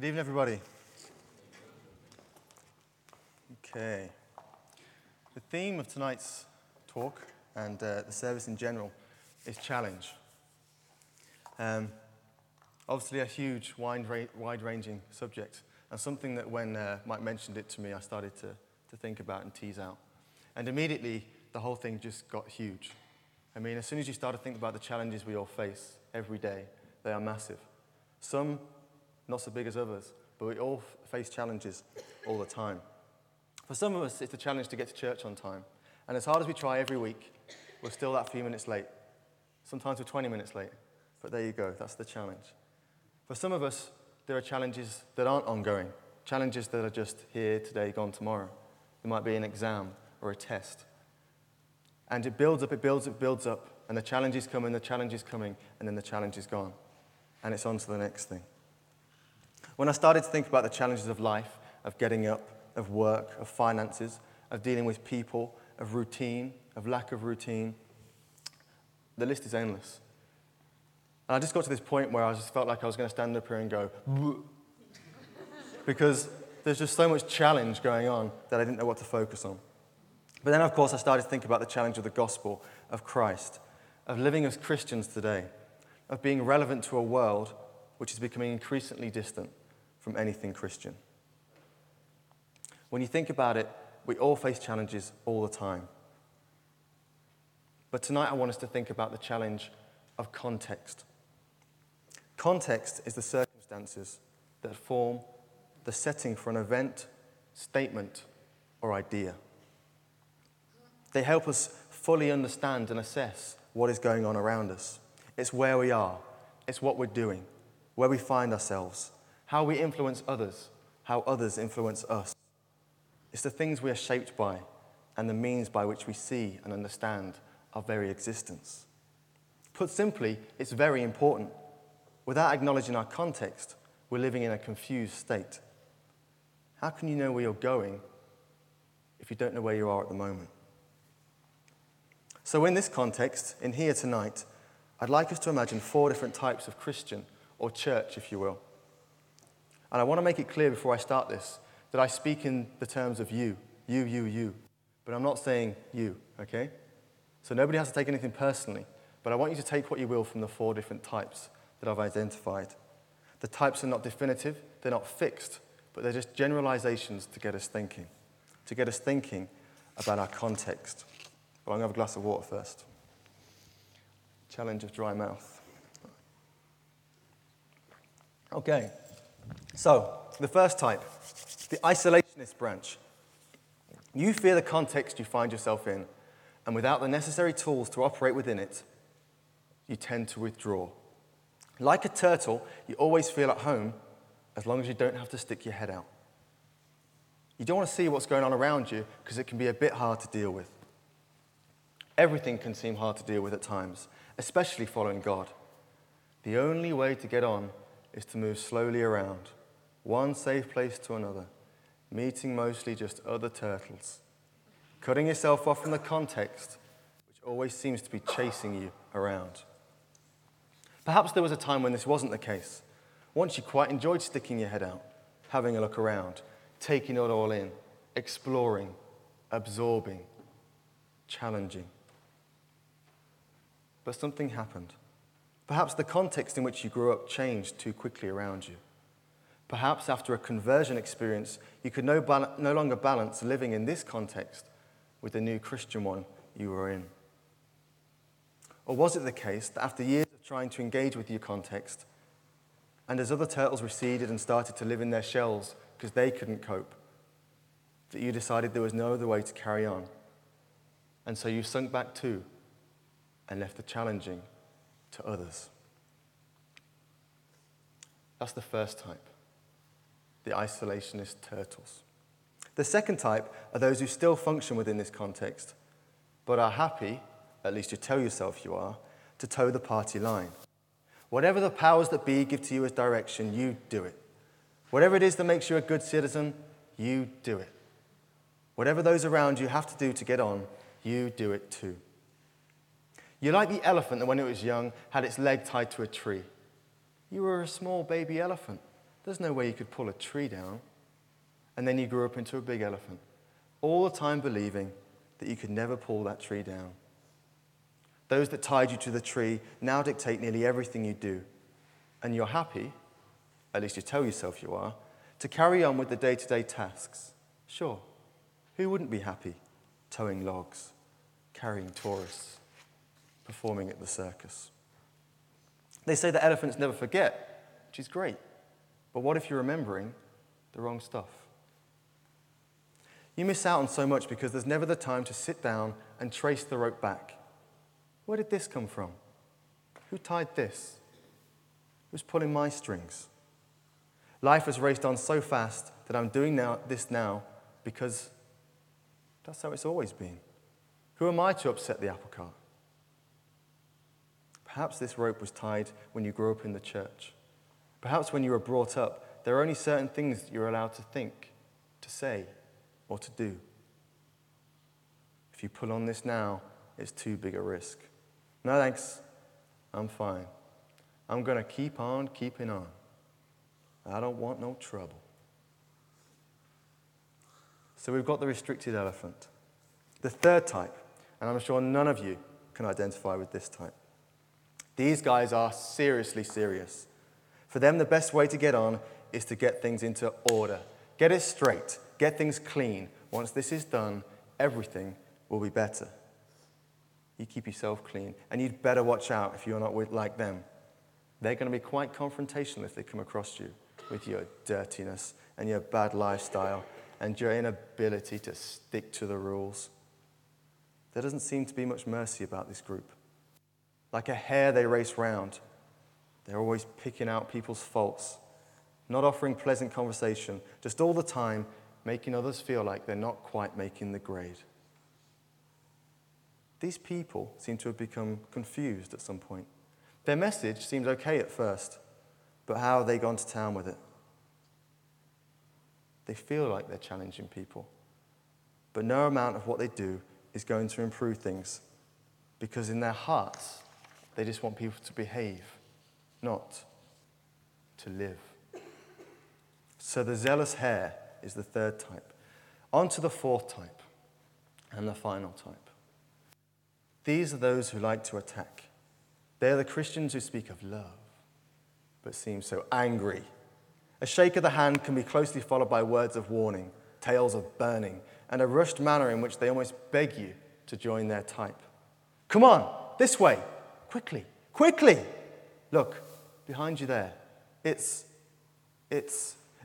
Good evening, everybody. Okay. The theme of tonight's talk and the service in general is challenge. Obviously a huge, wide-ranging subject, and something that when Mike mentioned it to me, I started to think about and tease out. And immediately, the whole thing just got huge. I mean, as soon as you start to think about the challenges we all face every day, they are massive. Some not so big as others, but we all face challenges all the time. For some of us, it's the challenge to get to church on time. And as hard as we try every week, we're still that few minutes late. Sometimes we're 20 minutes late, but there you go, that's the challenge. For some of us, there are challenges that aren't ongoing, challenges that are just here today, gone tomorrow. It might be an exam or a test. And it builds up, it builds up, it builds up, and the challenge is coming, the challenge is coming, and then the challenge is gone. And it's on to the next thing. When I started to think about the challenges of life, of getting up, of work, of finances, of dealing with people, of routine, of lack of routine, the list is endless. And I just got to this point where I just felt like I was going to stand up here and go, because there's just so much challenge going on that I didn't know what to focus on. But then, of course, I started to think about the challenge of the gospel, of Christ, of living as Christians today, of being relevant to a world which is becoming increasingly distant from anything Christian. When you think about it, we all face challenges all the time. But tonight I want us to think about the challenge of context. Context is the circumstances that form the setting for an event, statement, or idea. They help us fully understand and assess what is going on around us. It's where we are, it's what we're doing, where we find ourselves, how we influence others, how others influence us. It's the things we are shaped by and the means by which we see and understand our very existence. Put simply, it's very important. Without acknowledging our context, we're living in a confused state. How can you know where you're going if you don't know where you are at the moment? So in this context, in here tonight, I'd like us to imagine four different types of Christian or church, if you will. And I want to make it clear before I start this that I speak in the terms of you, but I'm not saying you, okay? So nobody has to take anything personally, but I want you to take what you will from the four different types that I've identified. The types are not definitive, they're not fixed, but they're just generalizations to get us thinking about our context. But I'm going to have a glass of water first. Challenge of dry mouth. Okay, so the first type, the isolationist branch. You fear the context you find yourself in, and without the necessary tools to operate within it, you tend to withdraw. Like a turtle, you always feel at home as long as you don't have to stick your head out. You don't want to see what's going on around you because it can be a bit hard to deal with. Everything can seem hard to deal with at times, especially following God. The only way to get on is to move slowly around, one safe place to another, meeting mostly just other turtles, cutting yourself off from the context, which always seems to be chasing you around. Perhaps there was a time when this wasn't the case. Once you quite enjoyed sticking your head out, having a look around, taking it all in, exploring, absorbing, challenging. But something happened. Perhaps the context in which you grew up changed too quickly around you. Perhaps after a conversion experience, you could no longer balance living in this context with the new Christian one you were in. Or was it the case that after years of trying to engage with your context, and as other turtles receded and started to live in their shells because they couldn't cope, that you decided there was no other way to carry on? And so you sunk back too and left the challenging to others. That's the first type. The isolationist turtles. The second type are those who still function within this context, but are happy, at least you tell yourself you are, to toe the party line. Whatever the powers that be give to you as direction, you do it. Whatever it is that makes you a good citizen, you do it. Whatever those around you have to do to get on, you do it too. You're like the elephant that when it was young had its leg tied to a tree. You were a small baby elephant. There's no way you could pull a tree down. And then you grew up into a big elephant, all the time believing that you could never pull that tree down. Those that tied you to the tree now dictate nearly everything you do. And you're happy, at least you tell yourself you are, to carry on with the day-to-day tasks. Sure, who wouldn't be happy towing logs, carrying tourists, performing at the circus? They say that elephants never forget, which is great. But what if you're remembering the wrong stuff? You miss out on so much because there's never the time to sit down and trace the rope back. Where did this come from? Who tied this? Who's pulling my strings? Life has raced on so fast that I'm doing this now because that's how it's always been. Who am I to upset the apple cart? Perhaps this rope was tied when you grew up in the church. Perhaps when you were brought up, there are only certain things that you're allowed to think, to say, or to do. If you pull on this now, it's too big a risk. No thanks, I'm fine. I'm going to keep on keeping on. I don't want no trouble. So we've got the restricted elephant. The third type, and I'm sure none of you can identify with this type. These guys are seriously serious. For them, the best way to get on is to get things into order. Get it straight. Get things clean. Once this is done, everything will be better. You keep yourself clean, and you'd better watch out if you're not like them. They're going to be quite confrontational if they come across you with your dirtiness and your bad lifestyle and your inability to stick to the rules. There doesn't seem to be much mercy about this group. Like a hare, they race round. They're always picking out people's faults, not offering pleasant conversation, just all the time making others feel like they're not quite making the grade. These people seem to have become confused at some point. Their message seemed okay at first, but how have they gone to town with it? They feel like they're challenging people, but no amount of what they do is going to improve things, because in their hearts, they just want people to behave, not to live. So the zealous hare is the third type. On to the fourth type and the final type. These are those who like to attack. They are the Christians who speak of love, but seem so angry. A shake of the hand can be closely followed by words of warning, tales of burning, and a rushed manner in which they almost beg you to join their type. Come on, this way, quickly, quickly. Look, behind you there. It's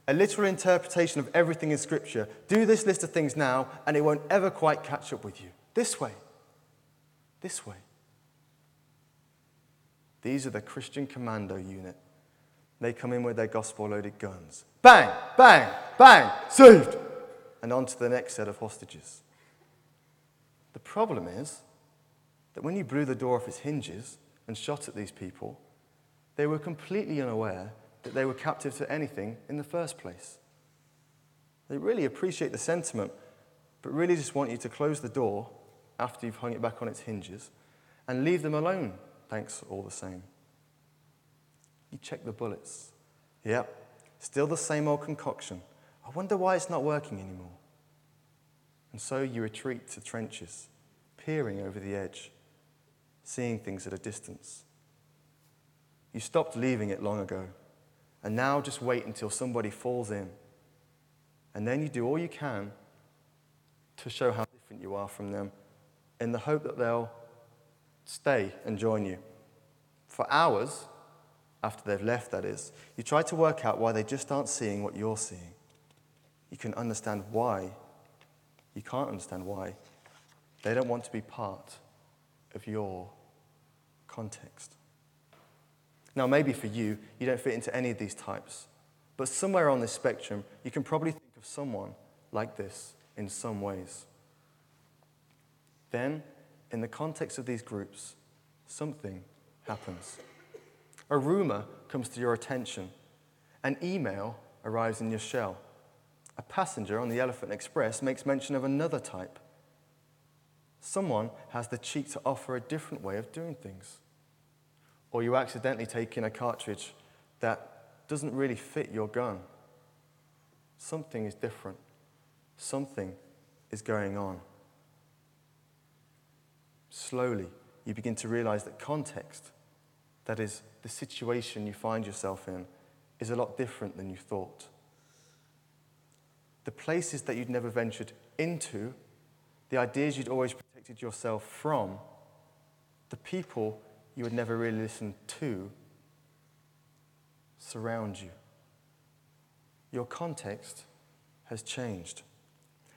a literal interpretation of everything in Scripture. Do this list of things now, and it won't ever quite catch up with you. This way. This way. These are the Christian commando unit. They come in with their gospel-loaded guns. Bang, bang, bang, saved! And on to the next set of hostages. The problem is that when you blew the door off its hinges and shot at these people, they were completely unaware that they were captive to anything in the first place. They really appreciate the sentiment, but really just want you to close the door after you've hung it back on its hinges and leave them alone, thanks all the same. You check the bullets. Yep, still the same old concoction. I wonder why it's not working anymore. And so you retreat to trenches, peering over the edge, seeing things at a distance. You stopped leaving it long ago. And now just wait until somebody falls in. And then you do all you can to show how different you are from them in the hope that they'll stay and join you. For hours, after they've left that is, you try to work out why they just aren't seeing what you're seeing. You can understand why. You can't understand why. They don't want to be part of your context. Now, maybe for you, you don't fit into any of these types. But somewhere on this spectrum, you can probably think of someone like this in some ways. Then, in the context of these groups, something happens. A rumor comes to your attention. An email arrives in your shell. A passenger on the Elephant Express makes mention of another type. Someone has the cheek to offer a different way of doing things. Or you accidentally take in a cartridge that doesn't really fit your gun. Something is different. Something is going on. Slowly, you begin to realize that context, that is, the situation you find yourself in, is a lot different than you thought. The places that you'd never ventured into, the ideas you'd always protected yourself from, the people you would never really listen to, surround you. Your context has changed.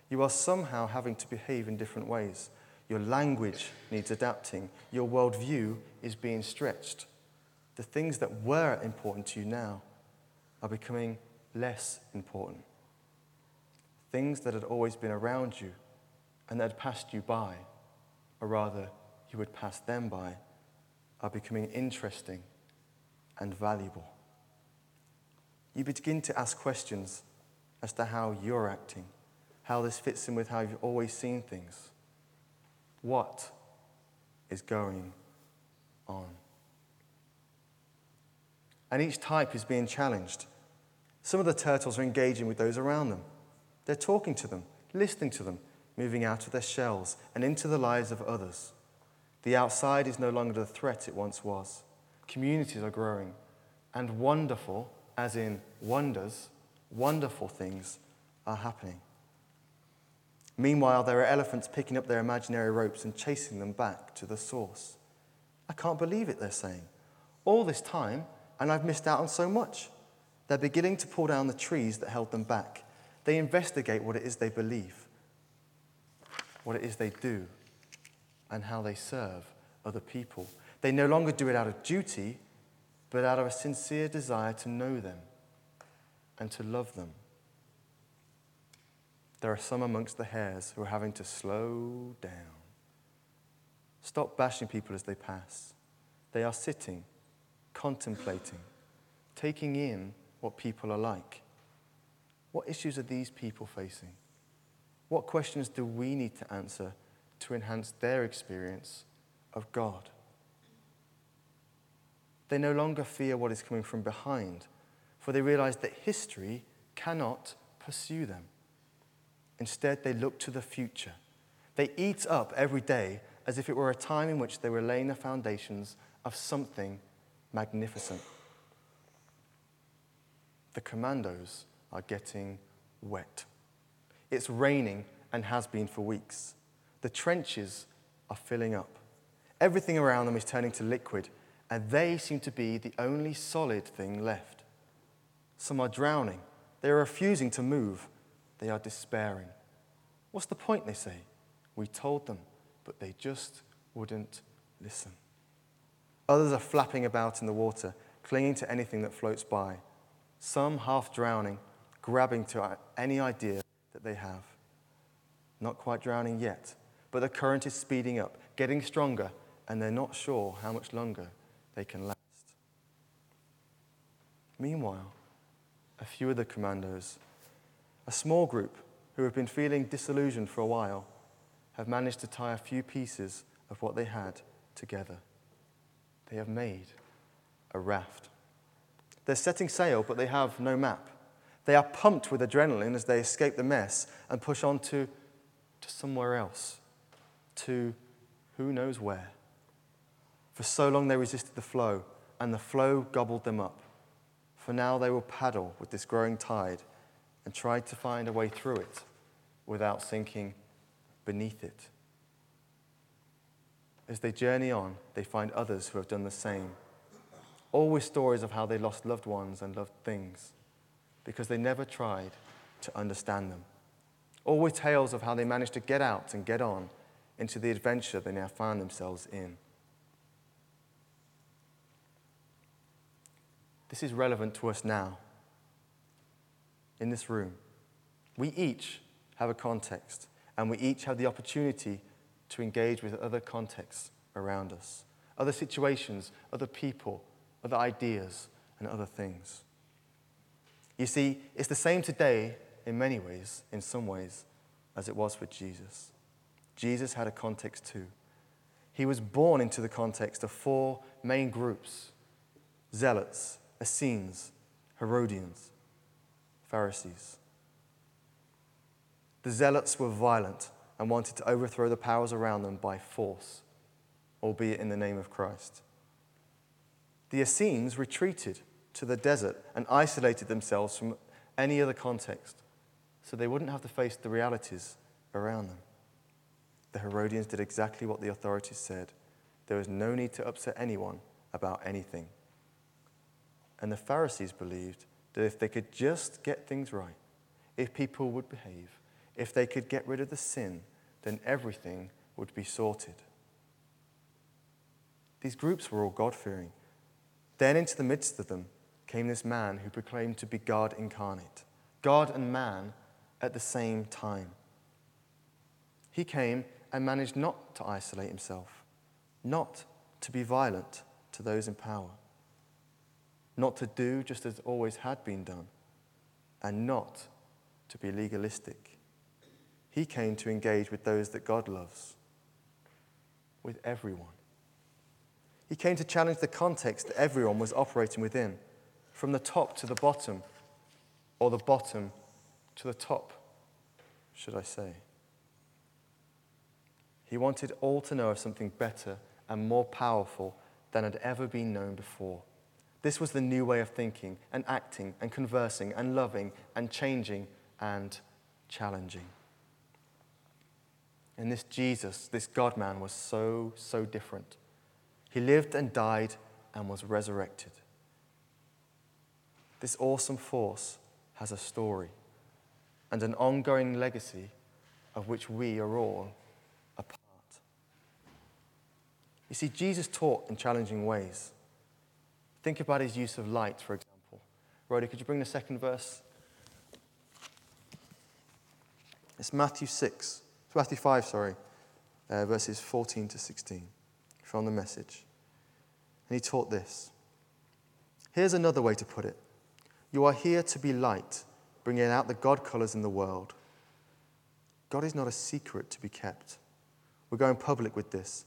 You are somehow having to behave in different ways. Your language needs adapting. Your worldview is being stretched. The things that were important to you now are becoming less important. Things that had always been around you and that had passed you by, or rather, you would pass them by, are becoming interesting and valuable. You begin to ask questions as to how you're acting, how this fits in with how you've always seen things. What is going on? And each type is being challenged. Some of the turtles are engaging with those around them. They're talking to them, listening to them, moving out of their shells and into the lives of others. The outside is no longer the threat it once was. Communities are growing, and wonderful, as in wonders, wonderful things are happening. Meanwhile, there are elephants picking up their imaginary ropes and chasing them back to the source. I can't believe it, they're saying. All this time, and I've missed out on so much. They're beginning to pull down the trees that held them back. They investigate what it is they believe, what it is they do, and how they serve other people. They no longer do it out of duty, but out of a sincere desire to know them and to love them. There are some amongst the hares who are having to slow down. Stop bashing people as they pass. They are sitting, contemplating, taking in what people are like. What issues are these people facing? What questions do we need to answer to enhance their experience of God? They no longer fear what is coming from behind, for they realize that history cannot pursue them. Instead, they look to the future. They eat up every day as if it were a time in which they were laying the foundations of something magnificent. The commandos are getting wet. It's raining and has been for weeks. The trenches are filling up. Everything around them is turning to liquid, and they seem to be the only solid thing left. Some are drowning. They are refusing to move. They are despairing. What's the point, they say? We told them, but they just wouldn't listen. Others are flapping about in the water, clinging to anything that floats by. Some half drowning, grabbing to any idea that they have. Not quite drowning yet, but the current is speeding up, getting stronger, and they're not sure how much longer they can last. Meanwhile, a few of the commandos, a small group who have been feeling disillusioned for a while, have managed to tie a few pieces of what they had together. They have made a raft. They're setting sail, but they have no map. They are pumped with adrenaline as they escape the mess and push on to somewhere else, to who knows where. For so long they resisted the flow, and the flow gobbled them up. For now they will paddle with this growing tide and try to find a way through it without sinking beneath it. As they journey on, they find others who have done the same, all with stories of how they lost loved ones and loved things because they never tried to understand them, all with tales of how they managed to get out and get on into the adventure they now found themselves in. This is relevant to us now. In this room, we each have a context, and we each have the opportunity to engage with other contexts around us, other situations, other people, other ideas, and other things. You see, it's the same today in many ways, in some ways, as it was for Jesus. Jesus had a context too. He was born into the context of four main groups: Zealots, Essenes, Herodians, Pharisees. The zealots were violent and wanted to overthrow the powers around them by force, albeit in the name of Christ. The Essenes retreated to the desert and isolated themselves from any other context, so they wouldn't have to face the realities around them. The Herodians did exactly what the authorities said. There was no need to upset anyone about anything. And the Pharisees believed that if they could just get things right, if people would behave, if they could get rid of the sin, then everything would be sorted. These groups were all God-fearing. Then into the midst of them came this man who proclaimed to be God incarnate, God and man at the same time. He came and managed not to isolate himself, not to be violent to those in power, not to do just as always had been done, and not to be legalistic. He came to engage with those that God loves, with everyone. He came to challenge the context that everyone was operating within, from the top to the bottom, or the bottom to the top, should I say. He wanted all to know of something better and more powerful than had ever been known before. This was the new way of thinking and acting and conversing and loving and changing and challenging. And this Jesus, this God-man, was so different. He lived and died and was resurrected. This awesome force has a story and an ongoing legacy of which we are all a part. You see, Jesus taught in challenging ways. Think about his use of light, for example. Rhoda, could you bring the second verse? It's Matthew 5, verses 14 to 16 from the Message. And he taught this. Here's another way to put it. You are here to be light, bringing out the God colors in the world. God is not a secret to be kept. We're going public with this,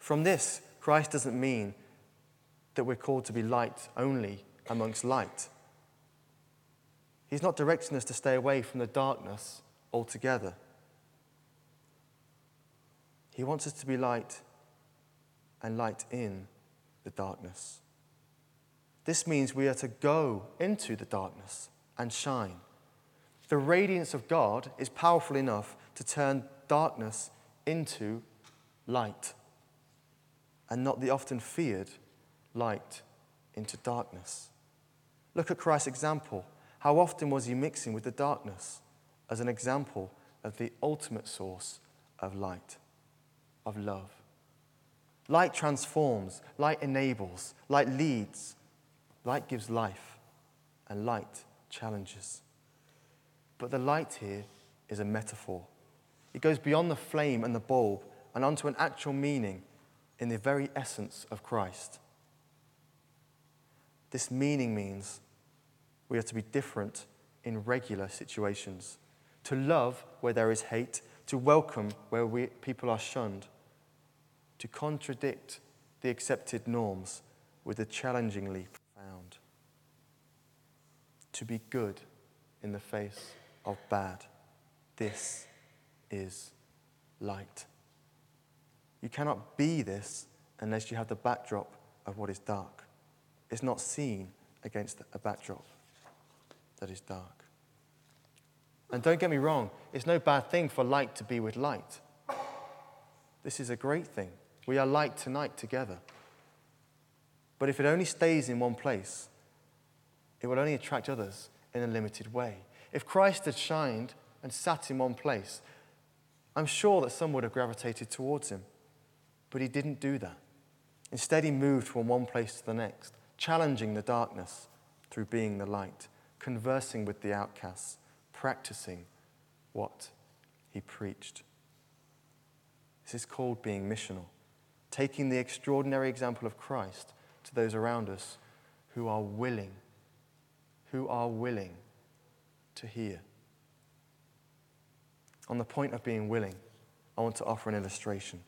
From this, Christ doesn't mean that we're called to be light only amongst light. He's not directing us to stay away from the darkness altogether. He wants us to be light and light in the darkness. This means we are to go into the darkness and shine. The radiance of God is powerful enough to turn darkness into light, and not the often feared light into darkness. Look at Christ's example. How often was he mixing with the darkness as an example of the ultimate source of light, of love? Light transforms, light enables, light leads, light gives life, and light challenges. But the light here is a metaphor. It goes beyond the flame and the bulb and onto an actual meaning in the very essence of Christ. This meaning means we are to be different in regular situations, to love where there is hate, to welcome where people are shunned, to contradict the accepted norms with the challengingly profound, to be good in the face of bad. This is light. You cannot be this unless you have the backdrop of what is dark. It's not seen against a backdrop that is dark. And don't get me wrong, it's no bad thing for light to be with light. This is a great thing. We are light tonight together. But if it only stays in one place, it will only attract others in a limited way. If Christ had shined and sat in one place, I'm sure that some would have gravitated towards him. But he didn't do that. Instead, he moved from one place to the next, challenging the darkness through being the light, conversing with the outcasts, practicing what he preached. This is called being missional, taking the extraordinary example of Christ to those around us who are willing to hear. On the point of being willing, I want to offer an illustration.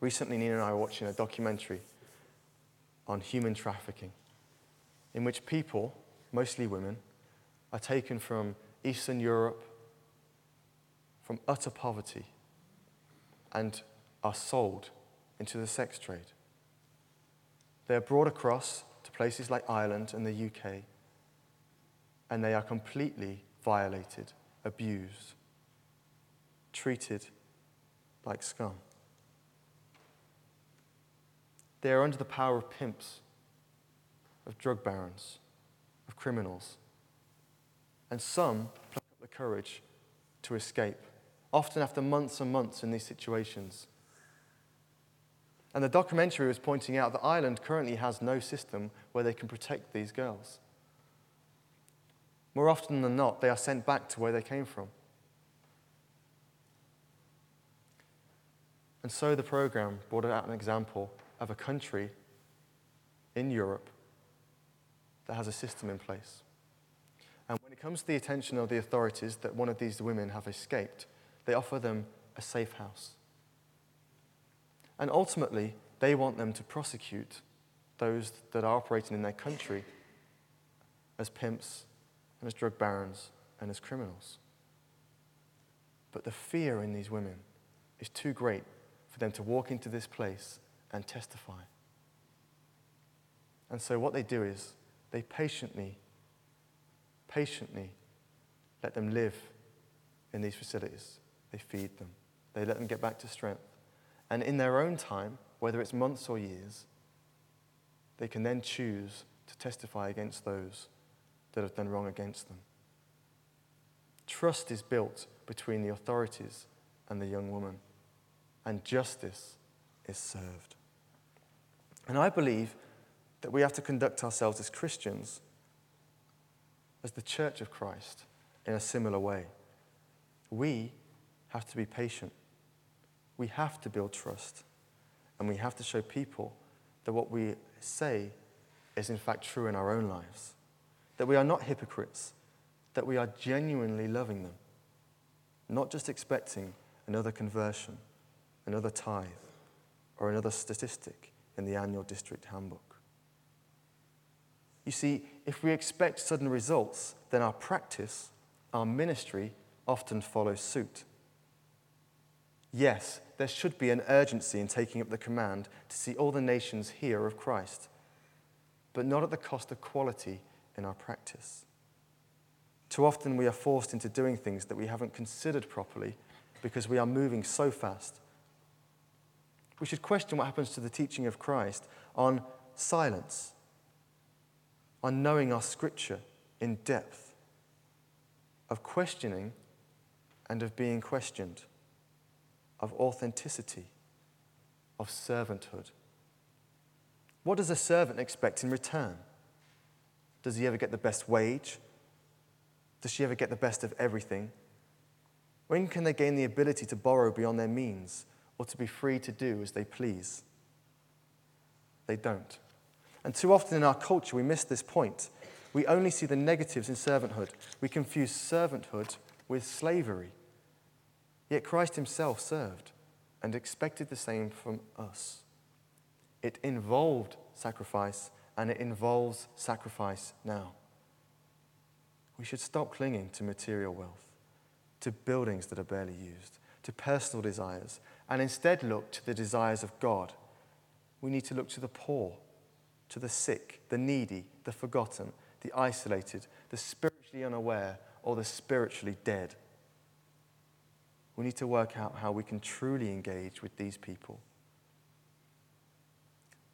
Recently, Nina and I were watching a documentary on human trafficking, in which people, mostly women, are taken from Eastern Europe, from utter poverty, and are sold into the sex trade. They are brought across to places like Ireland and the UK, and they are completely violated, abused, treated like scum. They are under the power of pimps, of drug barons, of criminals. And some pluck up the courage to escape, often after months and months in these situations. And the documentary was pointing out that Ireland currently has no system where they can protect these girls. More often than not, they are sent back to where they came from. And so the program brought out an example of a country in Europe that has a system in place. And when it comes to the attention of the authorities that one of these women have escaped, they offer them a safe house. And ultimately, they want them to prosecute those that are operating in their country as pimps and as drug barons and as criminals. But the fear in these women is too great for them to walk into this place and testify. And so what they do is they patiently let them live in these facilities. They feed them. They let them get back to strength. And in their own time, whether it's months or years, they can then choose to testify against those that have done wrong against them. Trust is built between the authorities and the young woman, and justice is served. And I believe that we have to conduct ourselves as Christians, as the Church of Christ, in a similar way. We have to be patient. We have to build trust. And we have to show people that what we say is in fact true in our own lives. That we are not hypocrites. That we are genuinely loving them. Not just expecting another conversion, another tithe, or another statistic in the annual district handbook. You see, if we expect sudden results, then our practice, our ministry, often follows suit. Yes, there should be an urgency in taking up the command to see all the nations hear of Christ, but not at the cost of quality in our practice. Too often we are forced into doing things that we haven't considered properly because we are moving so fast. We should question what happens to the teaching of Christ on silence, on knowing our scripture in depth, of questioning and of being questioned, of authenticity, of servanthood. What does a servant expect in return? Does he ever get the best wage? Does she ever get the best of everything? When can they gain the ability to borrow beyond their means or to be free to do as they please? They don't. And too often in our culture, we miss this point. We only see the negatives in servanthood. We confuse servanthood with slavery. Yet Christ himself served and expected the same from us. It involved sacrifice, and it involves sacrifice now. We should stop clinging to material wealth, to buildings that are barely used, to personal desires, and instead look to the desires of God. We need to look to the poor, to the sick, the needy, the forgotten, the isolated, the spiritually unaware, or the spiritually dead. We need to work out how we can truly engage with these people.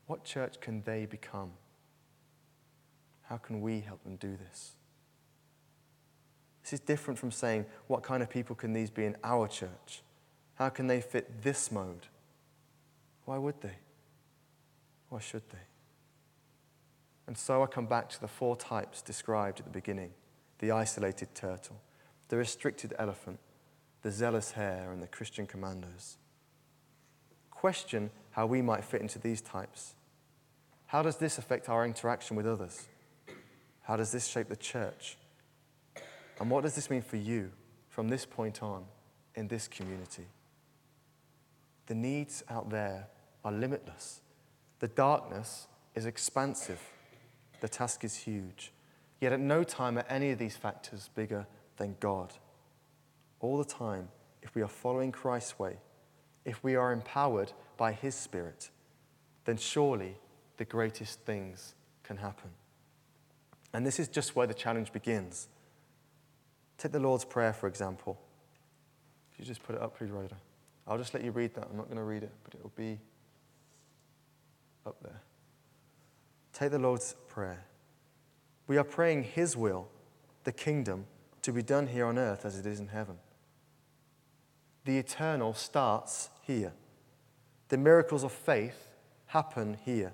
What church can they become? How can we help them do this? This is different from saying, what kind of people can these be in our church? How can they fit this mode? Why would they? Why should they? And so I come back to the four types described at the beginning: the isolated turtle, the restricted elephant, the zealous hare, and the Christian commandos. Question how we might fit into these types. How does this affect our interaction with others? How does this shape the church? And what does this mean for you from this point on in this community? The needs out there are limitless. The darkness is expansive. The task is huge. Yet at no time are any of these factors bigger than God. All the time, if we are following Christ's way, if we are empowered by his Spirit, then surely the greatest things can happen. And this is just where the challenge begins. Take the Lord's Prayer, for example. Could you just put it up, please, Rhoda? I'll just let you read that. I'm not going to read it, but it'll be up there. Take the Lord's Prayer. We are praying his will, the kingdom, to be done here on earth as it is in heaven. The eternal starts here. The miracles of faith happen here.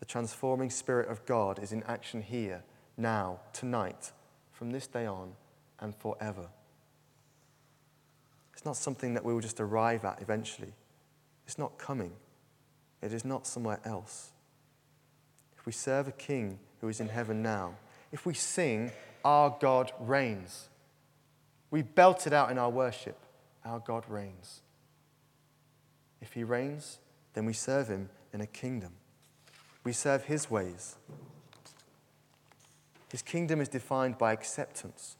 The transforming Spirit of God is in action here, now, tonight, from this day on, and forever. It's not something that we will just arrive at eventually. It's not coming. It is not somewhere else. If we serve a King who is in heaven now, if we sing, "Our God reigns," we belt it out in our worship, our God reigns. If he reigns, then we serve him in a kingdom. We serve his ways. His kingdom is defined by acceptance,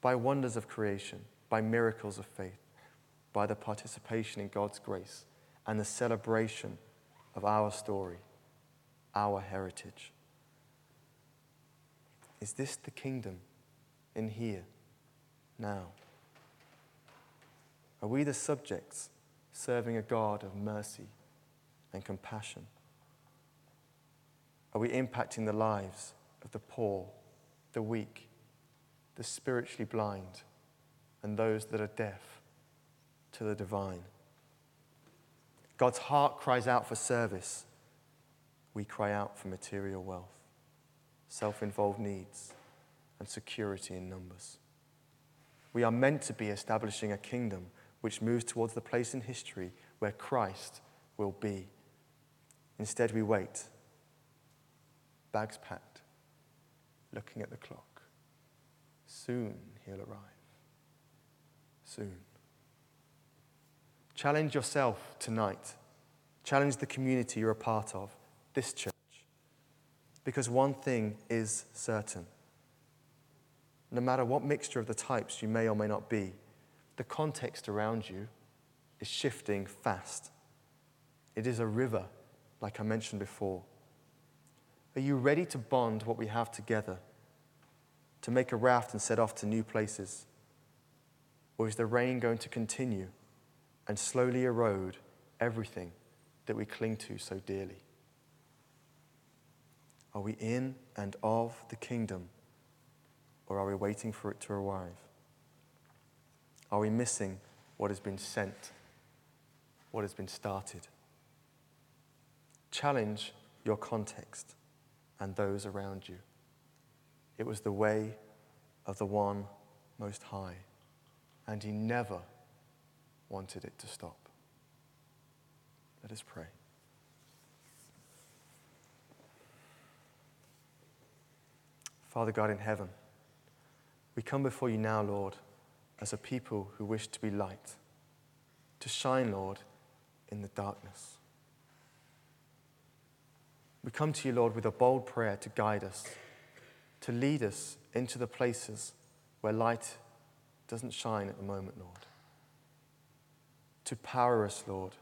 by wonders of creation, by miracles of faith, by the participation in God's grace, and the celebration of our story, our heritage. Is this the kingdom in here, now? Are we the subjects serving a God of mercy and compassion? Are we impacting the lives of the poor, the weak, the spiritually blind, and those that are deaf to the divine? God's heart cries out for service. We cry out for material wealth, self-involved needs, and security in numbers. We are meant to be establishing a kingdom which moves towards the place in history where Christ will be. Instead, we wait, bags packed, looking at the clock. Soon he'll arrive. Soon. Challenge yourself tonight. Challenge the community you're a part of, this church. Because one thing is certain. No matter what mixture of the types you may or may not be, the context around you is shifting fast. It is a river, like I mentioned before. Are you ready to bond what we have together, to make a raft and set off to new places? Or is the rain going to continue and slowly erode everything that we cling to so dearly? Are we in and of the kingdom, or are we waiting for it to arrive? Are we missing what has been sent, what has been started? Challenge your context and those around you. It was the way of the One Most High, and he never wanted it to stop. Let us pray. Father God in heaven, we come before you now, Lord, as a people who wish to be light, to shine, Lord, in the darkness. We come to you, Lord, with a bold prayer to guide us, to lead us into the places where light doesn't shine at the moment, Lord. To power us, Lord,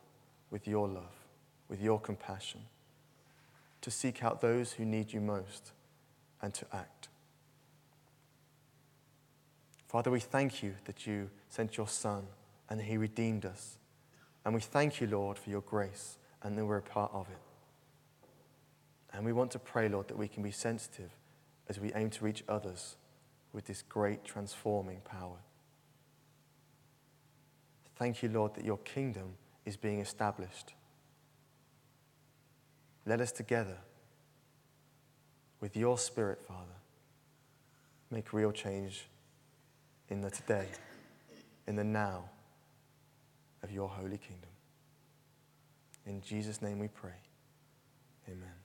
with your love, with your compassion, to seek out those who need you most and to act. Father, we thank you that you sent your Son and that he redeemed us. And we thank you, Lord, for your grace and that we're a part of it. And we want to pray, Lord, that we can be sensitive as we aim to reach others with this great transforming power. Thank you, Lord, that your kingdom is being established. Let us together with your Spirit, Father, make real change in the today, in the now of your holy kingdom. In Jesus' name we pray. Amen.